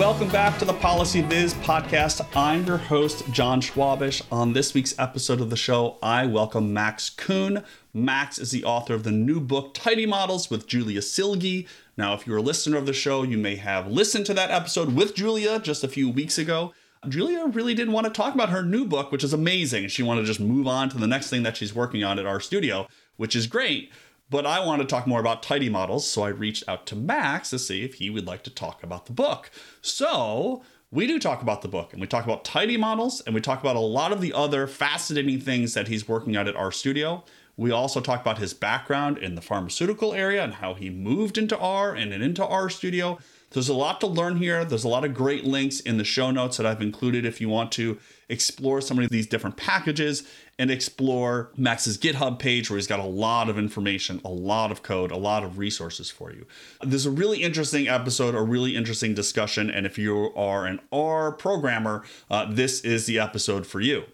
Welcome back to the Policy Viz Podcast. I'm your host, John Schwabish. On this week's episode of the show, I welcome Max Kuhn. Max is the author of the new book, Tidy Models, with Julia Silge. Now, if you're a listener of the show, you may have listened to that episode with Julia just a few weeks ago. Julia really didn't want to talk about her new book, which is amazing. She wanted to just move on to the next thing that she's working on at RStudio, which is great. But I want to talk more about tidy models, so I reached out to Max to see if he would like to talk about the book. So we do talk about the book, and we talk about tidy models, and we talk about a lot of the other fascinating things that he's working on at RStudio. We also talk about his background in the pharmaceutical area and how he moved into R and then into RStudio. There's a lot to learn here. There's a lot of great links in the show notes that I've included if you want to explore some of these different packages and explore Max's GitHub page, where he's got a lot of information, a lot of code, a lot of resources for you. There's a really interesting episode, a really interesting discussion. And if you are an R programmer, this is the episode for you.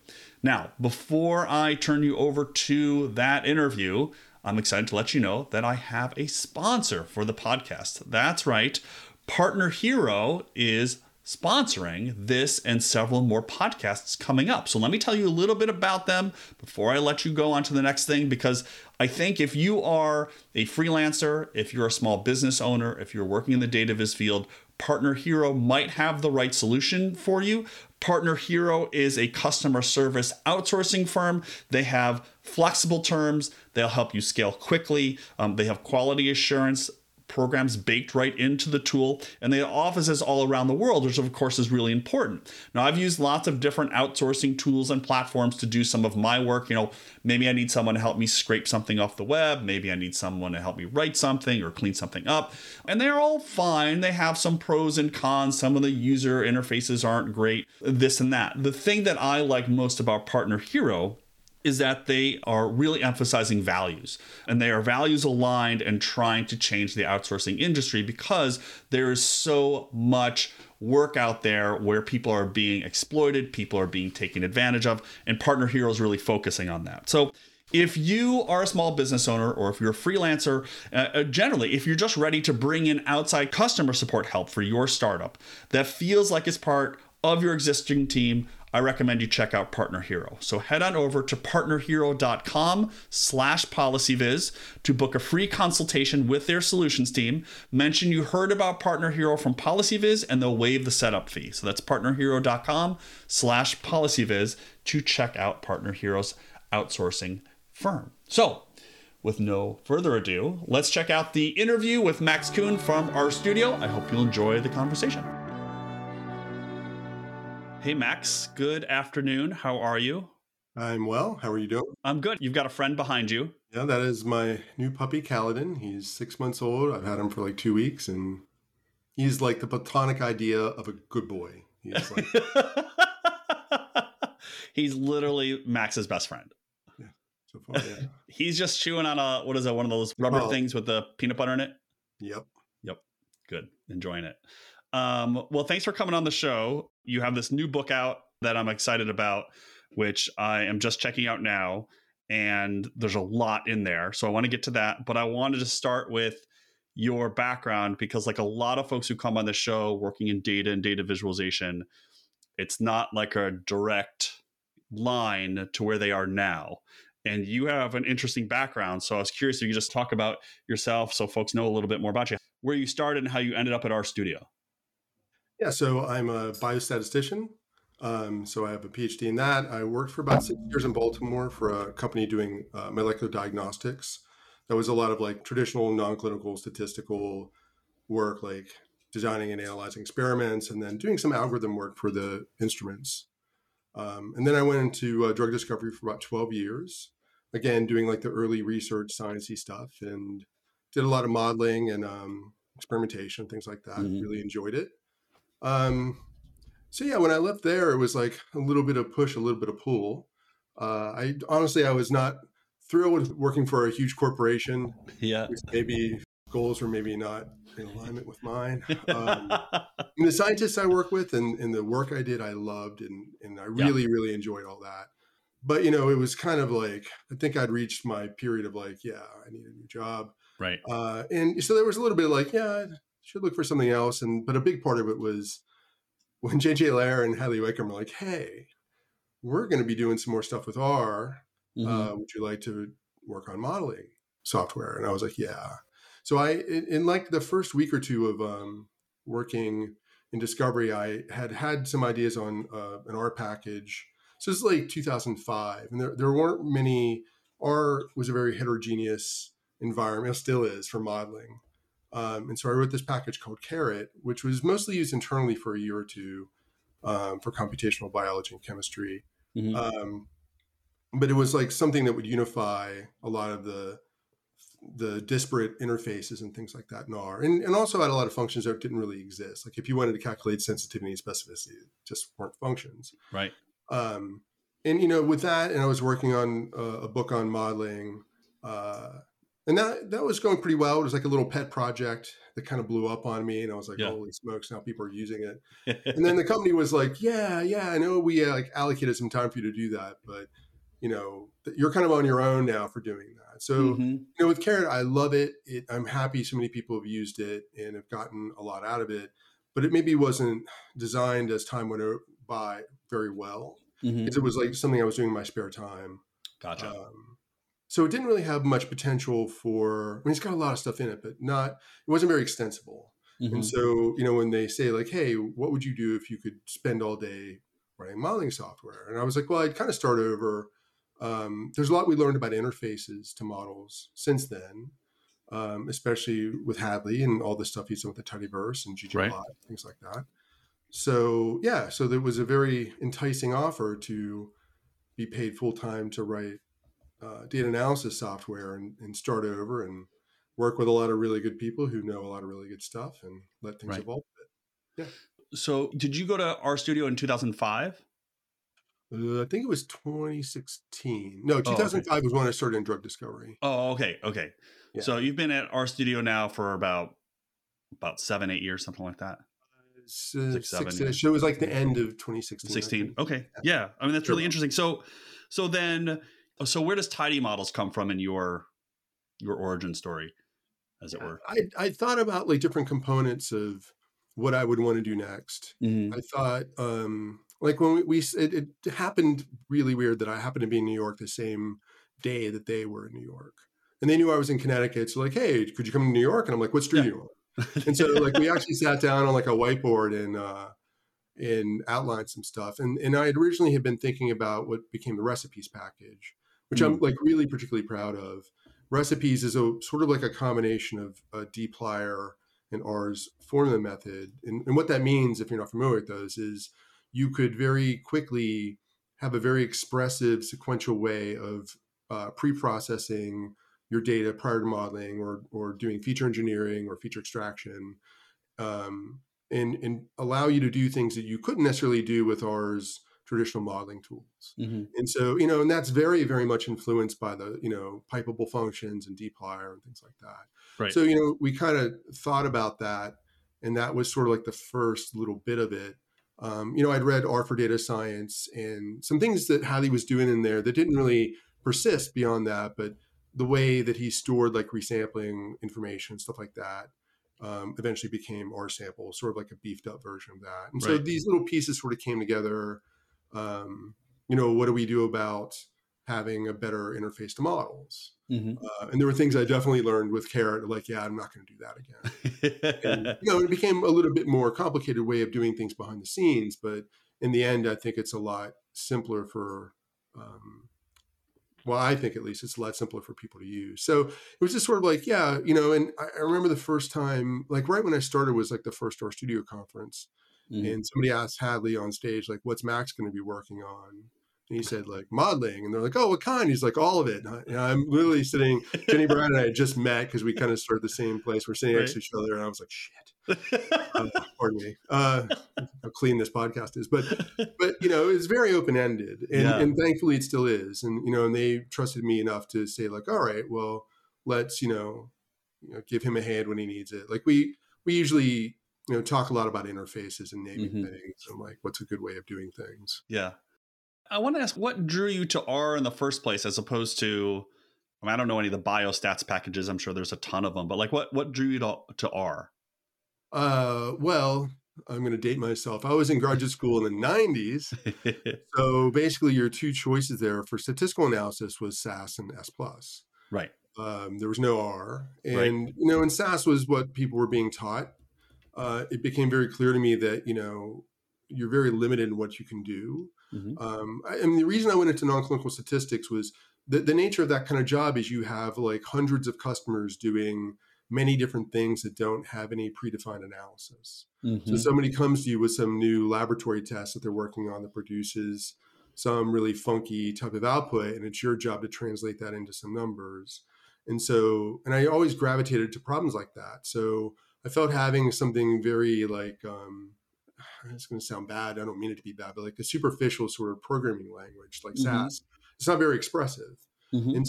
Now, before I turn you over to that interview, I'm excited to let you know that I have a sponsor for the podcast. That's right. Partner Hero is sponsoring this and several more podcasts coming up. So let me tell you a little bit about them before I let you go on to the next thing, because I think if you are a freelancer, if you're a small business owner, if you're working in the dataviz field, Partner Hero might have the right solution for you. Partner Hero is a customer service outsourcing firm. They have flexible terms. They'll help you scale quickly. They have quality assurance programs baked right into the tool, and they have offices all around the world, which of course is really important. Now, I've used lots of different outsourcing tools and platforms to do some of my work. You know, maybe I need someone to help me scrape something off the web. Maybe I need someone to help me write something or clean something up. And they're all fine. They have some pros and cons. Some of the user interfaces aren't great, this and that. The thing that I like most about Partner Hero is that they are really emphasizing values, and they are values aligned and trying to change the outsourcing industry, because there is so much work out there where people are being exploited, people are being taken advantage of, and Partner Hero is really focusing on that. So if you are a small business owner, or if you're a freelancer, generally, if you're just ready to bring in outside customer support help for your startup that feels like it's part of your existing team, I recommend you check out Partner Hero. So head on over to partnerhero.com/policyviz to book a free consultation with their solutions team. Mention you heard about Partner Hero from PolicyViz, and they'll waive the setup fee. So that's partnerhero.com/policyviz to check out Partner Hero's outsourcing firm. So with no further ado, let's check out the interview with Max Kuhn from RStudio. I hope you'll enjoy the conversation. Hey, Max, good afternoon. How are you? I'm well. How are you doing? I'm good. You've got a friend behind you. Yeah, that is my new puppy, Kaladin. He's 6 months old. I've had him for like 2 weeks, and he's like the platonic idea of a good boy. He's like... he's literally Max's best friend. Yeah, so far, yeah. He's just chewing on a, what is that, one of those rubber things with the peanut butter in it? Yep. Yep. Good. Enjoying it. Well, thanks for coming on the show. You have this new book out that I'm excited about, which I am just checking out now, and there's a lot in there. So I want to get to that, but I wanted to start with your background, because like a lot of folks who come on the show working in data and data visualization, it's not like a direct line to where they are now. And you have an interesting background. So I was curious if you could just talk about yourself so folks know a little bit more about you, where you started and how you ended up at RStudio. Yeah, so I'm a biostatistician. So I have a PhD in that. I worked for about 6 years in Baltimore for a company doing molecular diagnostics. That was a lot of like traditional non-clinical statistical work, like designing and analyzing experiments, and then doing some algorithm work for the instruments. And then I went into drug discovery for about 12 years, again, doing like the early research sciencey stuff, and did a lot of modeling and experimentation, things like that. Mm-hmm. Really enjoyed it. So yeah, when I left there, it was like a little bit of push, a little bit of pull. I was not thrilled with working for a huge corporation. Yeah. Maybe goals were maybe not in alignment with mine. And the scientists I work with and the work I did, I loved, and I really, really enjoyed all that. But, you know, it was kind of like, I think I'd reached my period of like, yeah, I need a new job. Right. And so there was a little bit of like, yeah, should look for something else. But a big part of it was when JJ Lair and Hadley Wickham were like, hey, we're going to be doing some more stuff with R. Would you like to work on modeling software? And I was like, yeah. So I, in like the first week or two of working in Discovery, I had had some ideas on an R package. So it's like 2005, and there weren't many. R was a very heterogeneous environment, still is, for modeling. And so I wrote this package called Caret, which was mostly used internally for a year or two for computational biology and chemistry. But it was like something that would unify a lot of the disparate interfaces and things like that in R. And also had a lot of functions that didn't really exist. Like if you wanted to calculate sensitivity and specificity, it just weren't functions. Right. And, you know, with that, and I was working on a book on modeling, and that was going pretty well. It was like a little pet project that kind of blew up on me, and I was like, holy smokes, now people are using it. And then the company was like, yeah, I know we like allocated some time for you to do that, but, you know, you're kind of on your own now for doing that. So, you know, with Caret, I love it. I'm happy so many people have used it and have gotten a lot out of it, but it maybe wasn't designed as time went by very well. Because it was like something I was doing in my spare time. Gotcha. So it didn't really have much potential for, I mean, it's got a lot of stuff in it, but it wasn't very extensible. And so, you know, when they say like, hey, what would you do if you could spend all day writing modeling software? And I was like, well, I'd kind of start over. There's a lot we learned about interfaces to models since then, especially with Hadley and all the stuff he's done with the tidyverse and ggplot, things like that. So, yeah, so there was a very enticing offer to be paid full time to write data analysis software and start over and work with a lot of really good people who know a lot of really good stuff and let things evolve a bit. Yeah. So did you go to RStudio in 2005? I think it was 2016. No, 2005 was when I started in drug discovery. Oh, okay. Okay. Yeah. So you've been at RStudio now for about 7-8 years, something like that. Six, it was like the end of 2016. Okay. Yeah. I mean, that's really interesting. So where does Tidy Models come from in your origin story, as it were? I thought about like different components of what I would want to do next. I thought like when it happened really weird that I happened to be in New York the same day that they were in New York. And they knew I was in Connecticut. So like, hey, could you come to New York? And I'm like, what street do you want? And so like we actually sat down on like a whiteboard and outlined some stuff. And I originally had been thinking about what became the Recipes package, which I'm like really particularly proud of. Recipes is a sort of like a combination of a dplyr and R's formula method. And what that means, if you're not familiar with those, is you could very quickly have a very expressive sequential way of pre-processing your data prior to modeling or doing feature engineering or feature extraction, and allow you to do things that you couldn't necessarily do with R's traditional modeling tools. And so, you know, and that's very, very much influenced by the, you know, pipeable functions and dplyr and things like that. Right. So, you know, we kind of thought about that, and that was sort of like the first little bit of it. You know, I'd read R for Data Science and some things that Hadley was doing in there that didn't really persist beyond that, but the way that he stored like resampling information, stuff like that, eventually became RSample, sort of like a beefed up version of that. And so these little pieces sort of came together. You know, what do we do about having a better interface to models? And there were things I definitely learned with Caret, like, yeah, I'm not going to do that again. And, you know, it became a little bit more complicated way of doing things behind the scenes. But in the end, I think it's a lot simpler for... well, I think at least it's a lot simpler for people to use. So it was just sort of like, yeah, you know, and I remember the first time, like right when I started was like the first RStudio conference. And somebody asked Hadley on stage, like, what's Max going to be working on? And he said like modeling, and they're like, oh, what kind? He's like, all of it. And I'm literally sitting, Jenny Bryan and I had just met because we kind of started the same place. We're sitting next to each other. And I was like, shit, pardon me, how clean this podcast is. But you know, it's very open-ended, and thankfully it still is. And, you know, and they trusted me enough to say like, all right, well, let's, you know, give him a hand when he needs it. Like we usually, you know, talk a lot about interfaces and naming things and like, what's a good way of doing things. Yeah. I want to ask, what drew you to R in the first place, as opposed to, I mean, I don't know any of the biostats packages. I'm sure there's a ton of them, but like what drew you to R? Well, I'm going to date myself. I was in graduate school in the 90s. So basically your two choices there for statistical analysis was SAS and S+. Right. There was no R. And, you know, and SAS was what people were being taught. It became very clear to me that, you know, you're very limited in what you can do. Mm-hmm. And the reason I went into non-clinical statistics was the nature of that kind of job is you have like hundreds of customers doing many different things that don't have any predefined analysis. Mm-hmm. So somebody comes to you with some new laboratory test that they're working on that produces some really funky type of output, and it's your job to translate that into some numbers. And so, and I always gravitated to problems like that. So I felt having something very like, it's going to sound bad, I don't mean it to be bad, but like a superficial sort of programming language like SAS, it's not very expressive. Mm-hmm. And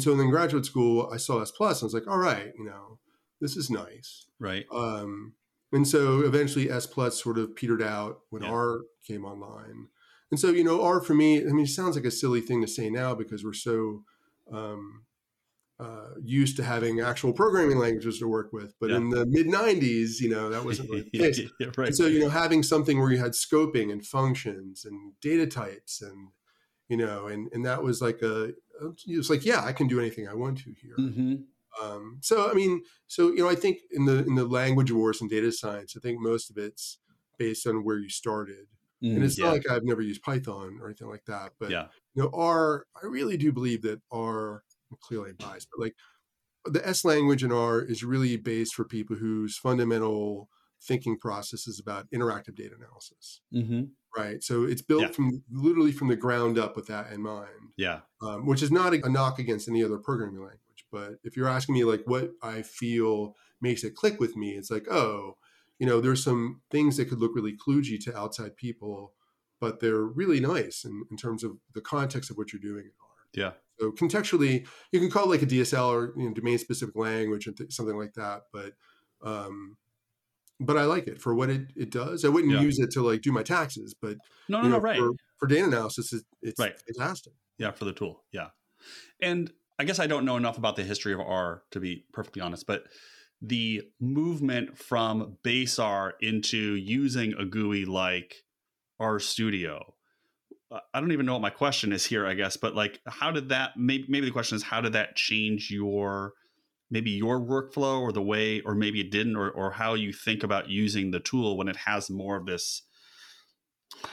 so in graduate school, I saw S+, and I was like, all right, you know, this is nice. Right. And so eventually S+ sort of petered out when R came online. And so, you know, R for me, I mean, it sounds like a silly thing to say now because we're so used to having actual programming languages to work with. But in the mid-90s, you know, that wasn't really the case. Right. And so, you know, having something where you had scoping and functions and data types and, you know, and that was like it was like, yeah, I can do anything I want to here. Mm-hmm. So, I mean, so, you know, I think in the language wars and data science, I think most of it's based on where you started. And it's not like I've never used Python or anything like that, but you know, R, I really do believe that R, I'm clearly biased, but like the S language in R is really based for people whose fundamental thinking process is about interactive data analysis. Mm-hmm. Right. So it's built from literally from the ground up with that in mind. Yeah. Which is not a knock against any other programming language. But if you're asking me like what I feel makes it click with me, it's like, oh, you know, there's some things that could look really kludgy to outside people, but they're really nice in terms of the context of what you're doing in R. Yeah. So contextually, you can call it like a DSL or, you know, domain specific language or something like that. But I like it for what it does. I wouldn't use it to like do my taxes, but no, right. For data analysis, it's fantastic. Yeah, for the tool. Yeah. And I guess I don't know enough about the history of R to be perfectly honest, but the movement from base R into using a GUI like RStudio, I don't even know what my question is here, I guess, but like, how did that, maybe the question is, how did that change your workflow or the way, or maybe it didn't, or how you think about using the tool when it has more of this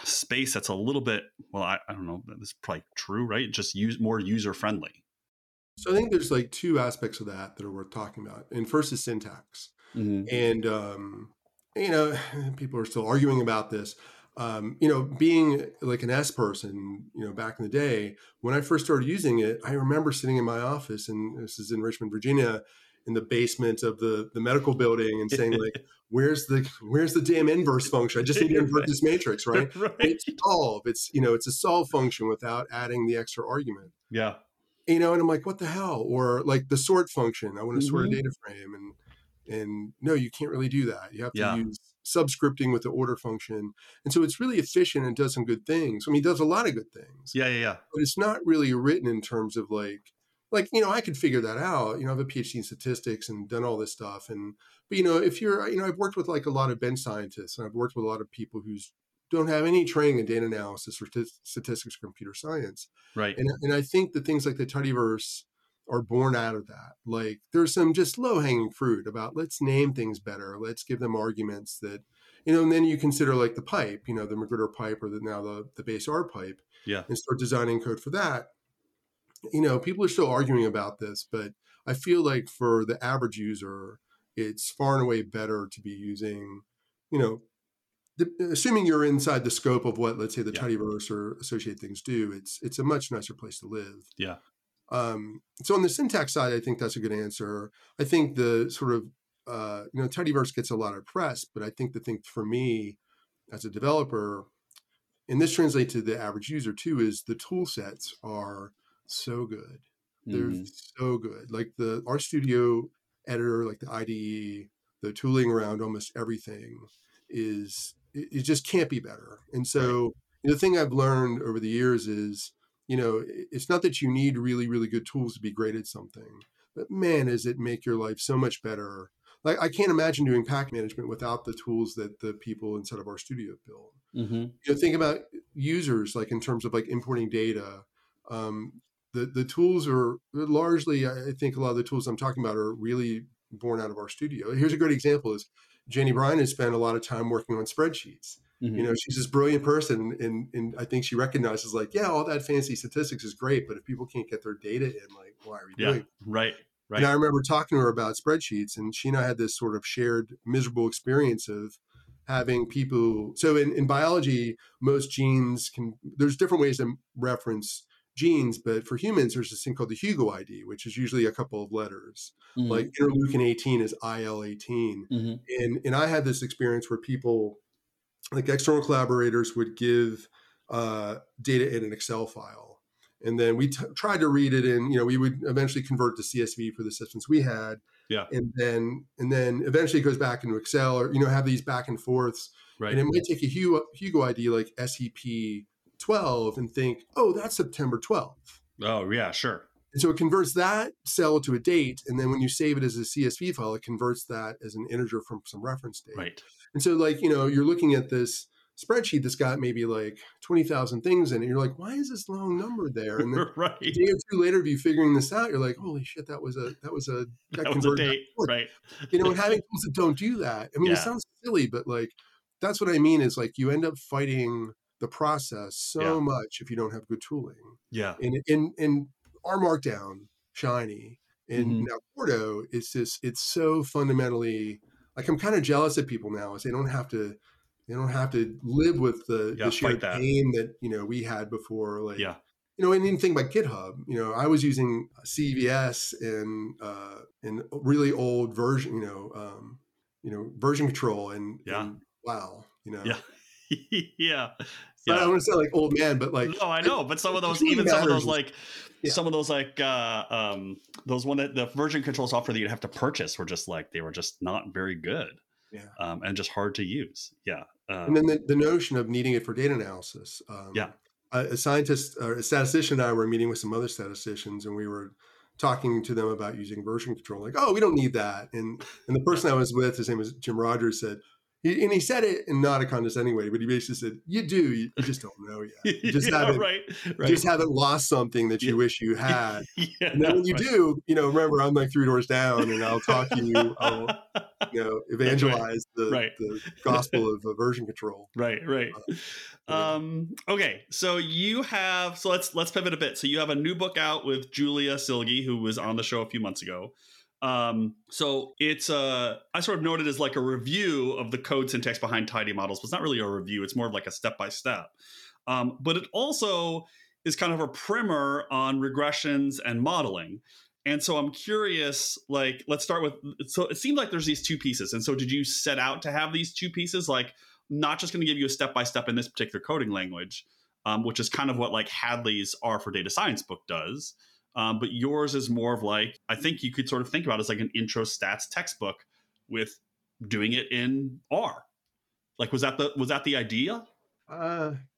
space that's a little bit, well, I don't know, that's probably true, right? Just more user-friendly. So I think there's like two aspects of that are worth talking about. And first is syntax. Mm-hmm. And, you know, people are still arguing about this. You know, being like an S person, you know, back in the day, when I first started using it, I remember sitting in my office, and this is in Richmond, Virginia, in the basement of the medical building, and saying like, where's the damn inverse function? I just need to invert this matrix, right? It's solve. It's, you know, it's a solve function without adding the extra argument. Yeah. You know, and I'm like, what the hell? Or like the sort function, I want to sort a data frame. And no, you can't really do that. You have to use subscripting with the order function. And so it's really efficient and does some good things. I mean, it does a lot of good things. Yeah. But it's not really written in terms of like, you know, I could figure that out. You know, I have a PhD in statistics and done all this stuff. But, you know, if you're, you know, I've worked with like a lot of bench scientists, and I've worked with a lot of people who don't have any training in data analysis or statistics or computer science. Right. And I think that things like the tidyverse are born out of that. Like there's some just low hanging fruit about let's name things better. Let's give them arguments that, you know, and then you consider like the pipe, you know, the Magritter pipe or the base R pipe and start designing code for that. You know, people are still arguing about this, but I feel like for the average user, it's far and away better to be using, you know, assuming you're inside the scope of what, let's say the tidyverse or associated things do, it's a much nicer place to live. Yeah. So on the syntax side, I think that's a good answer. I think the sort of, you know, tidyverse gets a lot of press, but I think the thing for me as a developer, and this translates to the average user too, is the tool sets are so good. They're so good. Like the RStudio editor, like the IDE, the tooling around almost everything is, it just can't be better. And so the thing I've learned over the years is, you know, it's not that you need really, really good tools to be great at something, but man, does it make your life so much better. like I can't imagine doing pack management without the tools that the people inside of RStudio build. Mm-hmm. You know, think about users, like in terms of like importing data. The tools are largely, I think a lot of the tools I'm talking about are really born out of RStudio. Here's a great example is Jenny Bryan has spent a lot of time working on spreadsheets. Mm-hmm. You know, she's this brilliant person, and I think she recognizes like, yeah, all that fancy statistics is great, but if people can't get their data in, like, why are you doing it? Right. Right. And I remember talking to her about spreadsheets, and she and I had this sort of shared miserable experience of having people. So in biology, most genes can, there's different ways to reference genes, but for humans, there's this thing called the Hugo ID, which is usually a couple of letters. Mm-hmm. Like interleukin 18 is IL-18. Mm-hmm. And I had this experience where people, like external collaborators, would give data in an Excel file. And then we tried to read it in, you know, we would eventually convert to CSV for the systems we had. Yeah. And then eventually it goes back into Excel, or, you know, have these back and forths. Right. And it might take a Hugo ID like SEP 12 and think, oh, that's September 12th. Oh, yeah, sure. And so it converts that cell to a date. And then when you save it as a CSV file, it converts that as an integer from some reference date. Right. And so, like, you know, you're looking at this spreadsheet that's got maybe like 20,000 things in it. You're like, why is this long number there? And then right. a day or two later of you figuring this out, you're like, holy shit, that was a date, right? You know, and having tools that don't do that. I mean, yeah. It sounds silly, but like, that's what I mean is like, you end up fighting the process so much if you don't have good tooling. Yeah. And our Markdown, Shiny, and now Quarto, it's so fundamentally, like, I'm kind of jealous of people now as they don't have to live with the sheer pain that, you know, we had before. Like, yeah. You know, and even think about GitHub, you know, I was using CVS and really old version, version control and wow, you know. Yeah. yeah. Yeah. I don't want to sound like old man, but like, no, I know. But some of those, those one that the version control software that you'd have to purchase were just like, they were just not very good. Yeah. And just hard to use. Yeah. And then the notion of needing it for data analysis. A scientist or a statistician and I were meeting with some other statisticians, and we were talking to them about using version control. Like, oh, we don't need that. And the person I was with, his name was Jim Rogers, said, and he said it in not a condescending way, but he basically said, you do, you just don't know yet. You just, just haven't lost something that you wish you had. Yeah, and then when you do, you know, remember, I'm like three doors down, and I'll talk to you, I'll, you know, evangelize the gospel of version control. Right, right. Okay, so you have, let's pivot a bit. So you have a new book out with Julia Silge, who was on the show a few months ago. So it's I sort of noted as like a review of the code syntax behind tidy models, but it's not really a review. It's more of like a step-by-step. But it also is kind of a primer on regressions and modeling. And so I'm curious, like, let's start with, so it seemed like there's these two pieces. And so did you set out to have these two pieces? Like, not just going to give you a step-by-step in this particular coding language, which is kind of what like Hadley's R for Data Science book does. But yours is more of like, I think you could sort of think about it as like an intro stats textbook with doing it in R. Like, was that the idea? I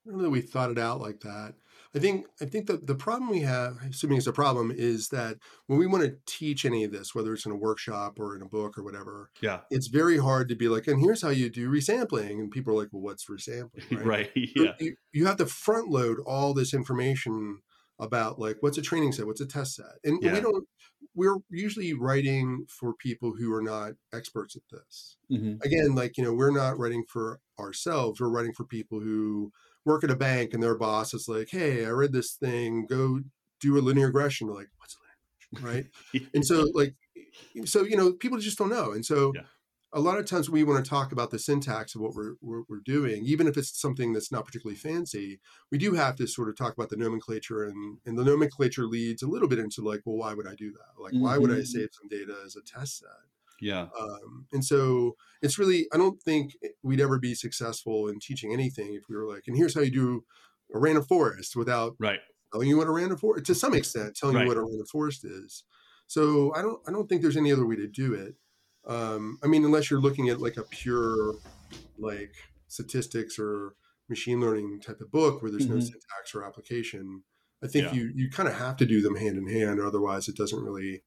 don't know that we thought it out like that. I think that the problem we have, assuming it's a problem, is that when we want to teach any of this, whether it's in a workshop or in a book or whatever, it's very hard to be like, and here's how you do resampling. And people are like, well, what's resampling? Right. right. Yeah. You have to front load all this information about like, what's a training set, what's a test set. And we're usually writing for people who are not experts at this. Mm-hmm. Again, like, you know, we're not writing for ourselves. We're writing for people who work at a bank and their boss is like, hey, I read this thing, go do a linear regression. We're like, what's a linear regression, right? And so like, so, you know, people just don't know. And so a lot of times we want to talk about the syntax of what we're doing, even if it's something that's not particularly fancy. We do have to sort of talk about the nomenclature, and the nomenclature leads a little bit into like, well, why would I do that? Like, why would I save some data as a test set? Yeah. And so it's really, I don't think we'd ever be successful in teaching anything if we were like, and here's how you do a random forest without telling you what a random forest, to some extent, telling you what a random forest is. So I don't think there's any other way to do it. I mean, unless you're looking at like a pure, like, statistics or machine learning type of book where there's no syntax or application, I think you kind of have to do them hand in hand, or otherwise it doesn't really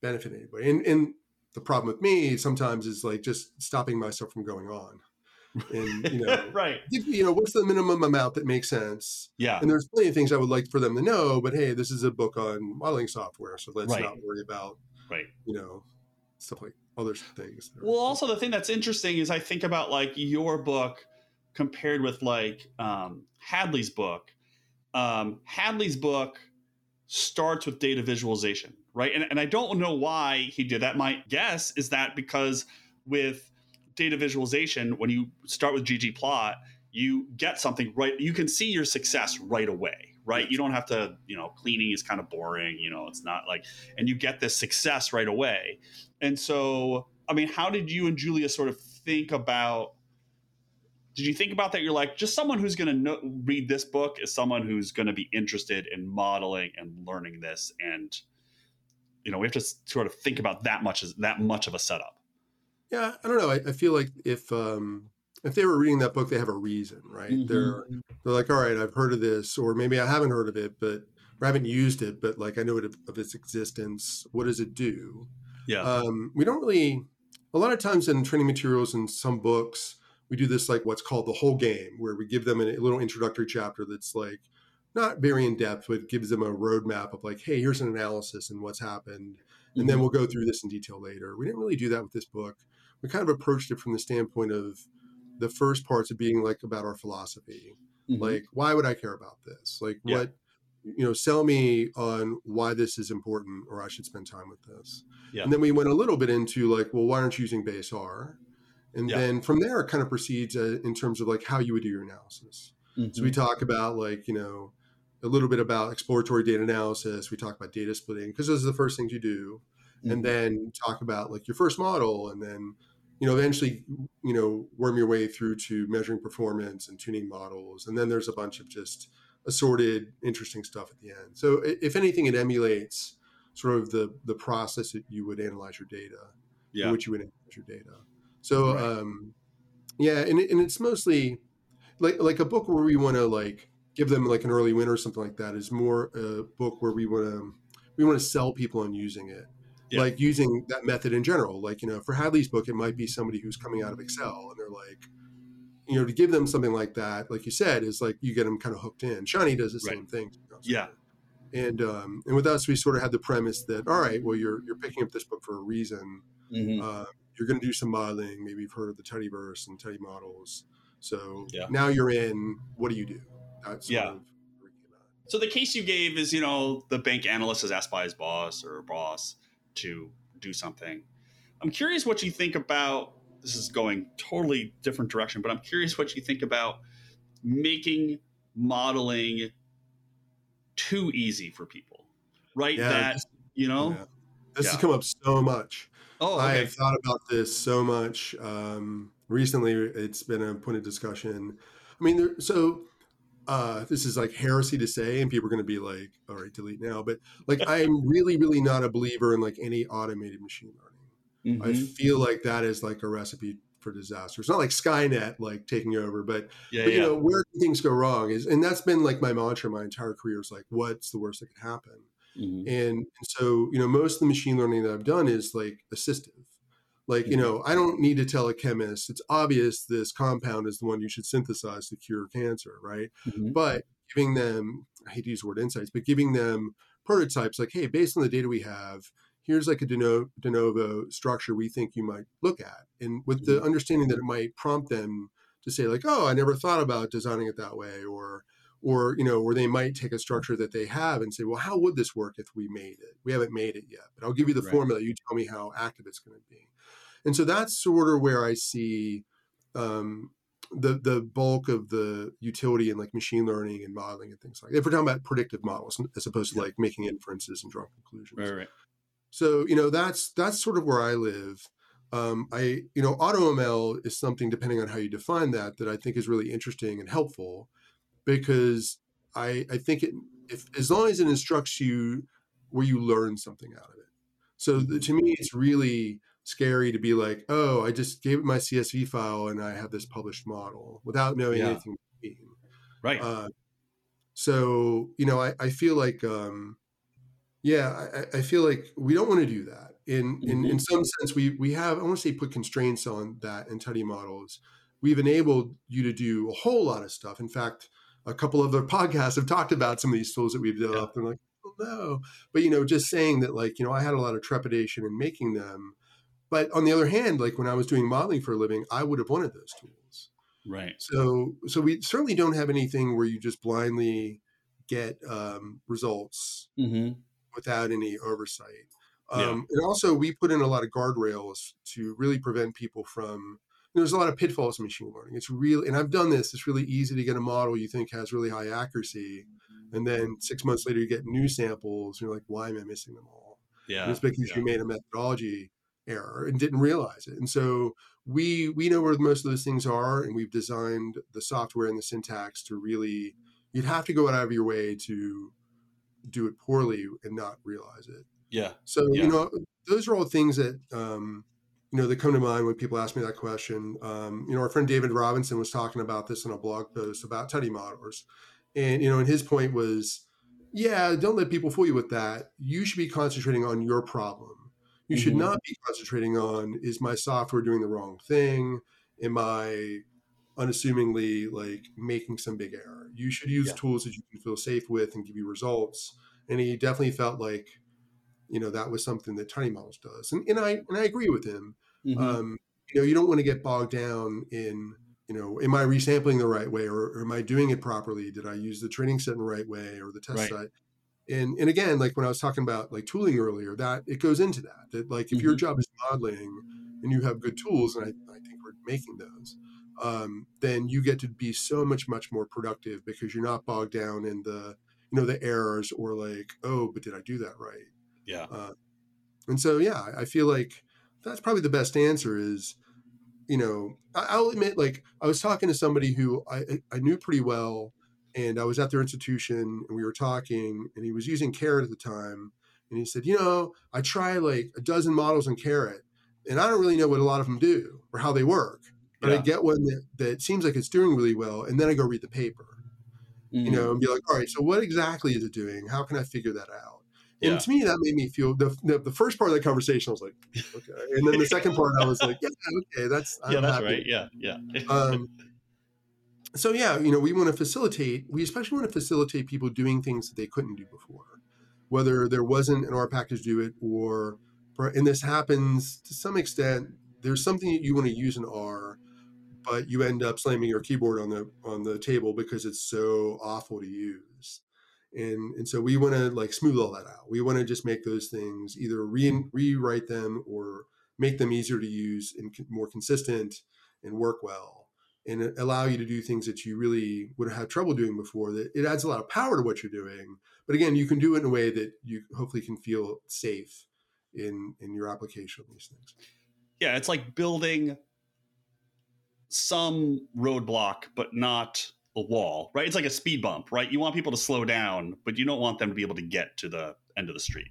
benefit anybody. And The problem with me sometimes is like just stopping myself from going on. And, you know, right. You know, what's the minimum amount that makes sense? Yeah. And there's plenty of things I would like for them to know, but hey, this is a book on modeling software. So let's not worry about, you know, stuff like other things. Well, also the thing that's interesting is I think about like your book compared with like Hadley's book. Hadley's book starts with data visualization, right? And I don't know why he did that. My guess is that because with data visualization, when you start with ggplot, you get something right. You can see your success right away, right? You don't have to, you know, cleaning is kind of boring, you know, it's not like, and you get this success right away. And so, I mean, how did you and Julia sort of think about, did you think about that? You're like, just someone who's going to read this book is someone who's going to be interested in modeling and learning this. And, you know, we have to sort of think about that much of a setup. Yeah, I don't know. I feel like if they were reading that book, they have a reason, right? Mm-hmm. They're like, all right, I've heard of this, or maybe I haven't heard of it, or I haven't used it, but like I know of its existence. What does it do? Yeah. We don't really. A lot of times in training materials and some books, we do this like what's called the whole game, where we give them a little introductory chapter that's like not very in depth, but gives them a roadmap of like, hey, here's an analysis and what's happened, and then we'll go through this in detail later. We didn't really do that with this book. We kind of approached it from the standpoint of the first parts of being like about our philosophy. Mm-hmm. Like, why would I care about this? Like what, you know, sell me on why this is important or I should spend time with this. Yeah. And then we went a little bit into like, well, why aren't you using base R? And then from there it kind of proceeds in terms of like how you would do your analysis. Mm-hmm. So we talk about like, you know, a little bit about exploratory data analysis. We talk about data splitting because those are the first things you do. Mm-hmm. And then talk about like your first model and then, you know, eventually, you know, worm your way through to measuring performance and tuning models. And then there's a bunch of just assorted, interesting stuff at the end. So if anything, it emulates sort of the process that you would analyze your data, in which you would analyze your data. So, and it's mostly like a book where we want to like give them like an early win or something like that is more a book where we want to sell people on using it. Yeah. Like using that method in general, like, you know, for Hadley's book, it might be somebody who's coming out of Excel and they're like, you know, to give them something like that, like you said, is like you get them kind of hooked in. Shiny does the same thing. Yeah. And with us, we sort of had the premise that, all right, well, you're picking up this book for a reason. Mm-hmm. You're going to do some modeling. Maybe you've heard of the tidyverse and tidy models. So now you're in, what do you do? That's sort of. So the case you gave is, you know, the bank analyst is asked by his boss or boss to do something. I'm curious what you think about, this is going totally different direction, but I'm curious what you think about making modeling too easy for people, right? Yeah, that, you know? Yeah. This has come up so much. Oh, okay. I have thought about this so much. Recently, it's been a point of discussion. I mean, this is like heresy to say, and people are going to be like, all right, delete now. But like, I'm really, really not a believer in like any automated machine learning. Mm-hmm. I feel like that is like a recipe for disaster. It's not like Skynet, like taking over, but you know, where things go wrong is, and that's been like my mantra my entire career is like, what's the worst that could happen? Mm-hmm. And so, you know, most of the machine learning that I've done is like assistive. Like, you know, I don't need to tell a chemist, it's obvious this compound is the one you should synthesize to cure cancer, right? Mm-hmm. But giving them, I hate to use the word insights, but giving them prototypes like, hey, based on the data we have, here's like a de novo structure we think you might look at. And with the understanding that it might prompt them to say like, oh, I never thought about designing it that way. Or, you know, or they might take a structure that they have and say, well, how would this work if we made it? We haven't made it yet, but I'll give you the formula. You tell me how active it's going to be. And so that's sort of where I see the bulk of the utility in like machine learning and modeling and things like that. If we're talking about predictive models as opposed to like making inferences and drawing conclusions. Right. So, you know, that's sort of where I live. You know, AutoML is something, depending on how you define that I think is really interesting and helpful. Because I think as long as it instructs you where you learn something out of it. So to me, it's really scary to be like, oh, I just gave it my CSV file and I have this published model without knowing anything. Right. So, you know, I feel like we don't want to do that. In some sense, we have, I want to say, put constraints on that in Tidy Models. We've enabled you to do a whole lot of stuff. In fact, a couple of other podcasts have talked about some of these tools that we've developed. Yeah. And like, oh, no. But, you know, just saying that, like, you know, I had a lot of trepidation in making them. But on the other hand, like when I was doing modeling for a living, I would have wanted those tools. Right. So we certainly don't have anything where you just blindly get results without any oversight. And also we put in a lot of guardrails to really prevent people from, there's a lot of pitfalls in machine learning. It's really, and I've done this, it's really easy to get a model you think has really high accuracy. And then 6 months later, you get new samples. And you're like, why am I missing them all? Yeah. And it's because you made a methodology error and didn't realize it. And so we know where most of those things are. And we've designed the software and the syntax to really, you'd have to go out of your way to do it poorly and not realize it. Yeah. So, you know, those are all things that, you know, that come to mind when people ask me that question. You know, our friend David Robinson was talking about this in a blog post about tidy modelers. And, you know, and his point was, don't let people fool you with that. You should be concentrating on your problem. You should not be concentrating on, is my software doing the wrong thing? Am I unassumingly like making some big error? You should use tools that you can feel safe with and give you results. And he definitely felt like, you know, that was something that Tiny Models does. And I agree with him. You know, you don't want to get bogged down in, you know, am I resampling the right way or am I doing it properly? Did I use the training set in the right way or the test set? And again, like when I was talking about like tooling earlier, that it goes into that, that like if your job is modeling and you have good tools, and I think we're making those, then you get to be so much more productive because you're not bogged down in the, you know, the errors or like, oh, but did I do that right? Yeah. And so, yeah, I feel like that's probably the best answer is, you know, I'll admit, like I was talking to somebody who I knew pretty well and I was at their institution and we were talking and he was using Caret at the time. And he said, you know, I try like a dozen models on Caret and I don't really know what a lot of them do or how they work, but I get one that seems like it's doing really well. And then I go read the paper, you know, and be like, all right, so what exactly is it doing? How can I figure that out? And to me, that made me feel the first part of that conversation, I was like, okay. And then the second part, I was like, okay, that's happy. Right. Yeah. So yeah, you know, we especially want to facilitate people doing things that they couldn't do before, whether there wasn't an R package to do it or, and this happens to some extent, there's something that you want to use in R, but you end up slamming your keyboard on the table because it's so awful to use. And so we want to like smooth all that out. We want to just make those things either rewrite them or make them easier to use and more consistent and work well and allow you to do things that you really would have had trouble doing before. That it adds a lot of power to what you're doing. But again, you can do it in a way that you hopefully can feel safe in your application of these things. Yeah, it's like building some roadblock, but not a wall, right? It's like a speed bump, right? You want people to slow down, but you don't want them to be able to get to the end of the street.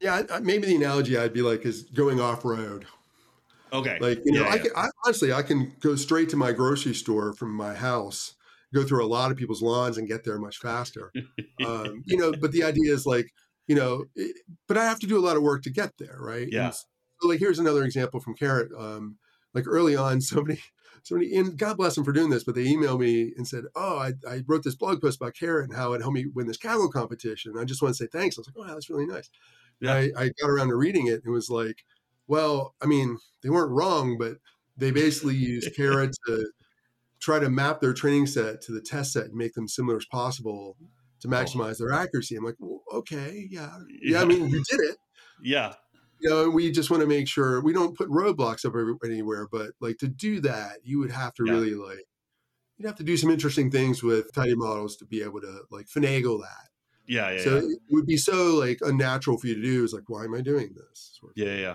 Yeah, maybe the analogy I'd be like is going off road. Okay. Like, you know, I can go straight to my grocery store from my house, go through a lot of people's lawns and get there much faster. You know, but the idea is like, you know, but I have to do a lot of work to get there, right? Yeah. So like, here's another example from Caret. Like early on, somebody, and God bless them for doing this, but they emailed me and said, oh, I wrote this blog post about Caret and how it helped me win this catalog competition. I just want to say thanks. I was like, oh, wow, that's really nice. Yeah. I got around to reading it and it was like, well, I mean, they weren't wrong, but they basically used Caret to try to map their training set to the test set and make them similar as possible to maximize their accuracy. I'm like, well, okay, yeah. I mean, you did it. Yeah. You know, we just want to make sure we don't put roadblocks up anywhere, but like to do that, you would have to really like, you'd have to do some interesting things with tidy models to be able to like finagle that. Yeah. So it would be so like unnatural for you to do is like, why am I doing this? Sort of yeah.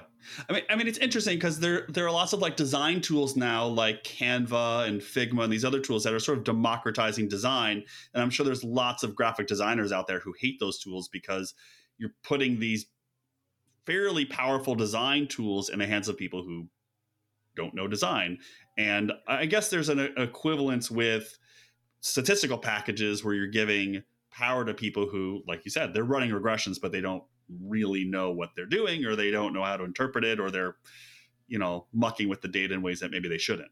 I mean, it's interesting because there are lots of like design tools now, like Canva and Figma and these other tools that are sort of democratizing design. And I'm sure there's lots of graphic designers out there who hate those tools because you're putting these fairly powerful design tools in the hands of people who don't know design. And I guess there's an equivalence with statistical packages where you're giving power to people who, like you said, they're running regressions, but they don't really know what they're doing, or they don't know how to interpret it, or they're, you know, mucking with the data in ways that maybe they shouldn't.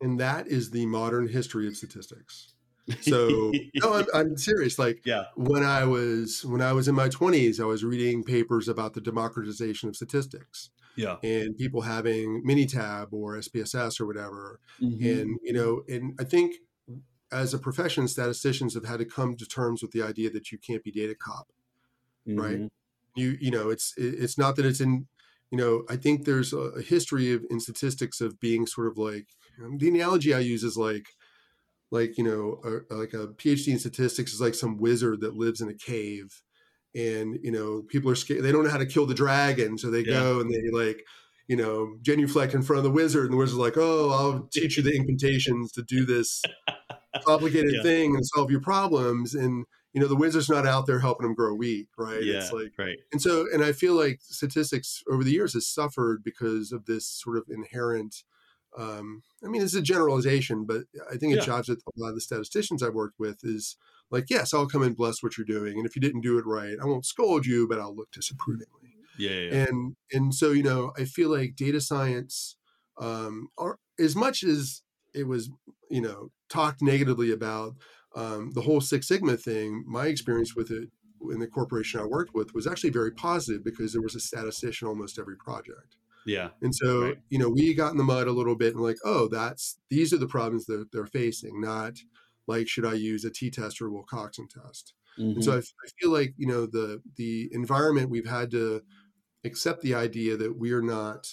And that is the modern history of statistics. So no, I'm serious. Like when I was in my 20s, I was reading papers about the democratization of statistics. Yeah. And people having Minitab or SPSS or whatever. Mm-hmm. And, you know, and I think as a profession, statisticians have had to come to terms with the idea that you can't be data cop. Mm-hmm. Right. You know, it's not that it's in, you know, I think there's a history of in statistics of being sort of like, the analogy I use is like, you know, like a PhD in statistics is like some wizard that lives in a cave, and, you know, people are scared. They don't know how to kill the dragon. So they go and they like, you know, genuflect in front of the wizard, and the wizard's like, oh, I'll teach you the incantations to do this complicated thing and solve your problems. And, you know, the wizard's not out there helping them grow wheat. Right. Yeah, it's like, right. And so, and I feel like statistics over the years has suffered because of this sort of inherent, I mean, it's a generalization, but I think it jibes with a lot of the statisticians I've worked with is like, yes, I'll come and bless what you're doing. And if you didn't do it right, I won't scold you, but I'll look disapprovingly. Yeah. And so, you know, I feel like data science, are, as much as it was, you know, talked negatively about the whole Six Sigma thing, my experience with it in the corporation I worked with was actually very positive, because there was a statistician almost every project. Yeah. And so, you know, we got in the mud a little bit and like, oh, these are the problems that they're facing, not like, should I use a t-test or a Wilcoxon test? Mm-hmm. And so I feel like, you know, the environment, we've had to accept the idea that we are not,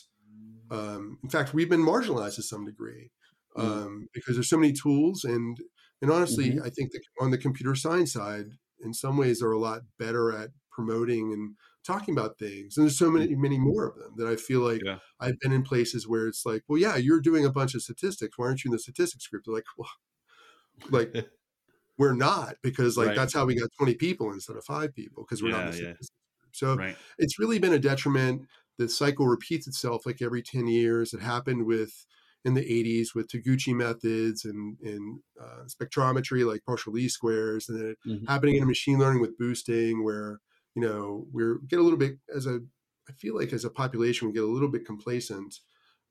in fact, we've been marginalized to some degree, because there's so many tools. And honestly, I think that on the computer science side, in some ways, they're a lot better at promoting and talking about things, and there's so many more of them that I feel like I've been in places where it's like, well, yeah, you're doing a bunch of statistics, why aren't you in the statistics group? They're like, well, like we're not, because like that's how we got 20 people instead of 5 people, because we're not in the statistics group. So it's really been a detriment. The cycle repeats itself like every 10 years. It happened with in the 80s with Taguchi methods and spectrometry, like partial least squares, and then it happening in machine learning with boosting, where, you know, we get a little bit, I feel like as a population, we get a little bit complacent.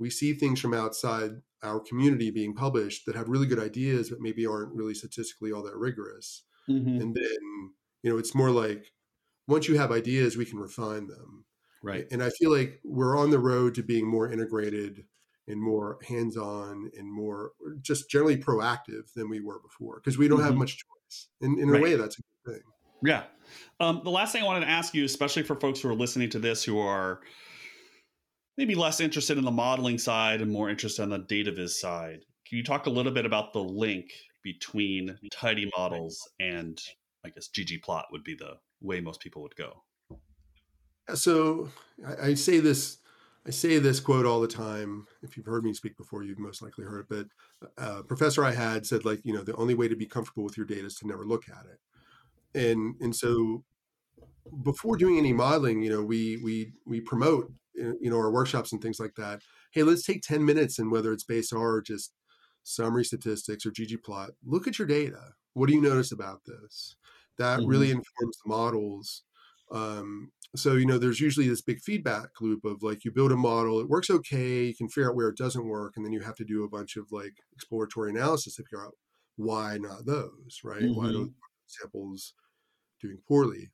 We see things from outside our community being published that have really good ideas, but maybe aren't really statistically all that rigorous. Mm-hmm. And then, you know, it's more like, once you have ideas, we can refine them. Right. And I feel like we're on the road to being more integrated and more hands-on and more just generally proactive than we were before, because we don't have much choice. And in a way, that's a good thing. Yeah. The last thing I wanted to ask you, especially for folks who are listening to this, who are maybe less interested in the modeling side and more interested in the data viz side, can you talk a little bit about the link between tidy models and, I guess, ggplot would be the way most people would go? So I say this. I say this quote all the time. If you've heard me speak before, you've most likely heard it. But a professor I had said, like, you know, the only way to be comfortable with your data is to never look at it. And so before doing any modeling, you know, we promote, you know, our workshops and things like that. Hey, let's take 10 minutes, and whether it's base R or just summary statistics or ggplot, look at your data. What do you notice about this? That really informs the models. So, you know, there's usually this big feedback loop of like, you build a model, it works okay, you can figure out where it doesn't work, and then you have to do a bunch of like exploratory analysis to figure out why not those, right? Mm-hmm. Why don't samples doing poorly.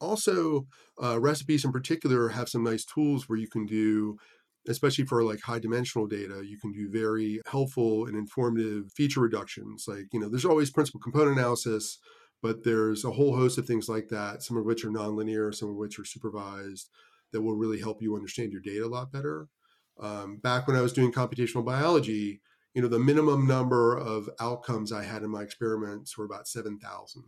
Also, recipes in particular have some nice tools where you can do, especially for like high dimensional data, you can do very helpful and informative feature reductions. Like, you know, there's always principal component analysis, but there's a whole host of things like that, some of which are nonlinear, some of which are supervised, that will really help you understand your data a lot better. Back when I was doing computational biology, you know, the minimum number of outcomes I had in my experiments were about 7,000,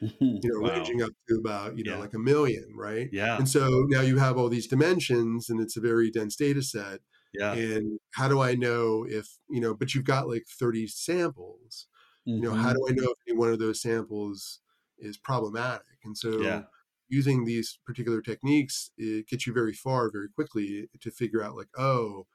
you know, ranging up to about, you know, like 1 million, right? Yeah. And so now you have all these dimensions, and it's a very dense data set. Yeah. And how do I know if, you know, but you've got like 30 samples, you know, how do I know if any one of those samples is problematic? And so using these particular techniques, it gets you very far very quickly to figure out like, oh,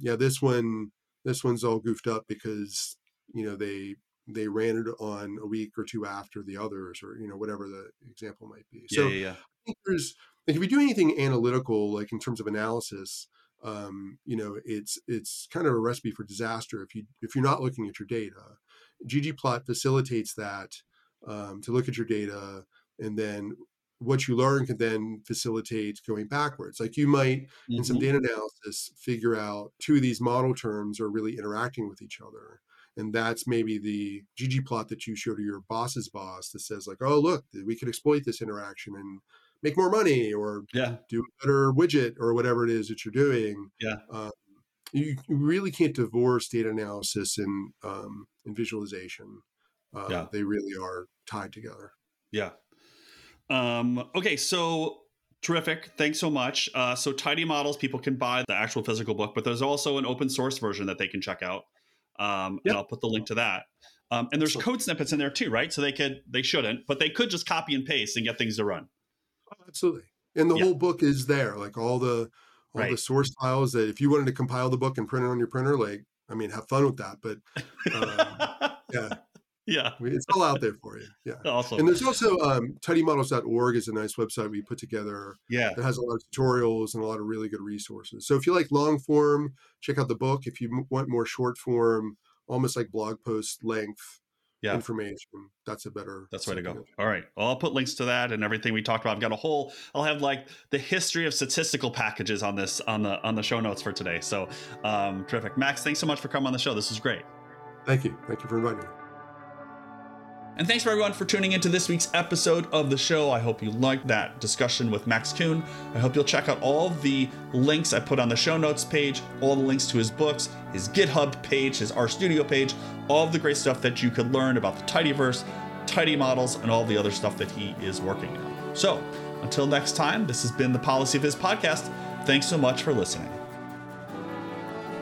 this one's all goofed up because, you know, they they ran it on a week or two after the others, or, you know, whatever the example might be. So I think there's, like, if you do anything analytical, like in terms of analysis, you know, it's kind of a recipe for disaster if you, if you're not looking at your data. ggplot facilitates that, to look at your data, and then what you learn can then facilitate going backwards. Like you might, in some data analysis, figure out two of these model terms are really interacting with each other. And that's maybe the ggplot that you show to your boss's boss that says like, oh, look, we could exploit this interaction and make more money, or do a better widget, or whatever it is that you're doing. You really can't divorce data analysis and visualization. They really are tied together. Okay, so terrific. Thanks so much. So Tidy Models, people can buy the actual physical book, but there's also an open source version that they can check out. And I'll put the link to that. And there's code snippets in there too, right? So they could, they shouldn't, but they could just copy and paste and get things to run. Absolutely. And the whole book is there, like all the source files that if you wanted to compile the book and print it on your printer, like, I mean, have fun with that, but it's all out there for you. Awesome. And there's also tidymodels.org is a nice website we put together that has a lot of tutorials and a lot of really good resources. So if you like long form, check out the book. If you want more short form, almost like blog post length information, that's a better. That's the way to go. All right. Well, I'll put links to that and everything we talked about. I've got a whole, I'll have like the history of statistical packages on this, on the show notes for today. So terrific. Max, thanks so much for coming on the show. This is great. Thank you. Thank you for inviting me. And thanks for everyone for tuning into this week's episode of the show. I hope you liked that discussion with Max Kuhn. I hope you'll check out all the links I put on the show notes page, all the links to his books, his GitHub page, his RStudio page, all of the great stuff that you could learn about the tidyverse, tidy models, and all the other stuff that he is working on. So until next time, this has been the Policy Viz Podcast. Thanks so much for listening.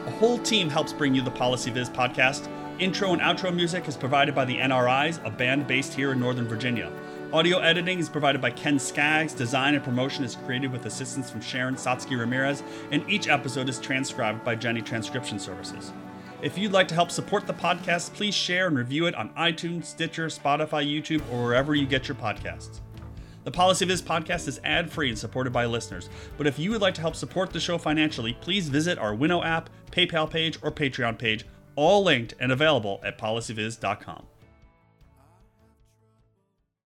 The whole team helps bring you the Policy Viz Podcast. Intro and outro music is provided by the NRIs, a band based here in Northern Virginia. Audio editing is provided by Ken Skaggs. Design and promotion is created with assistance from Sharon Sotsky Ramirez, and each episode is transcribed by Jenny Transcription Services. If you'd like to help support the podcast, please share and review it on iTunes, Stitcher, Spotify, YouTube, or wherever you get your podcasts. The Policy Viz Podcast is ad-free and supported by listeners, but if you would like to help support the show financially, please visit our Winnow app, PayPal page, or Patreon page, all linked and available at policyviz.com.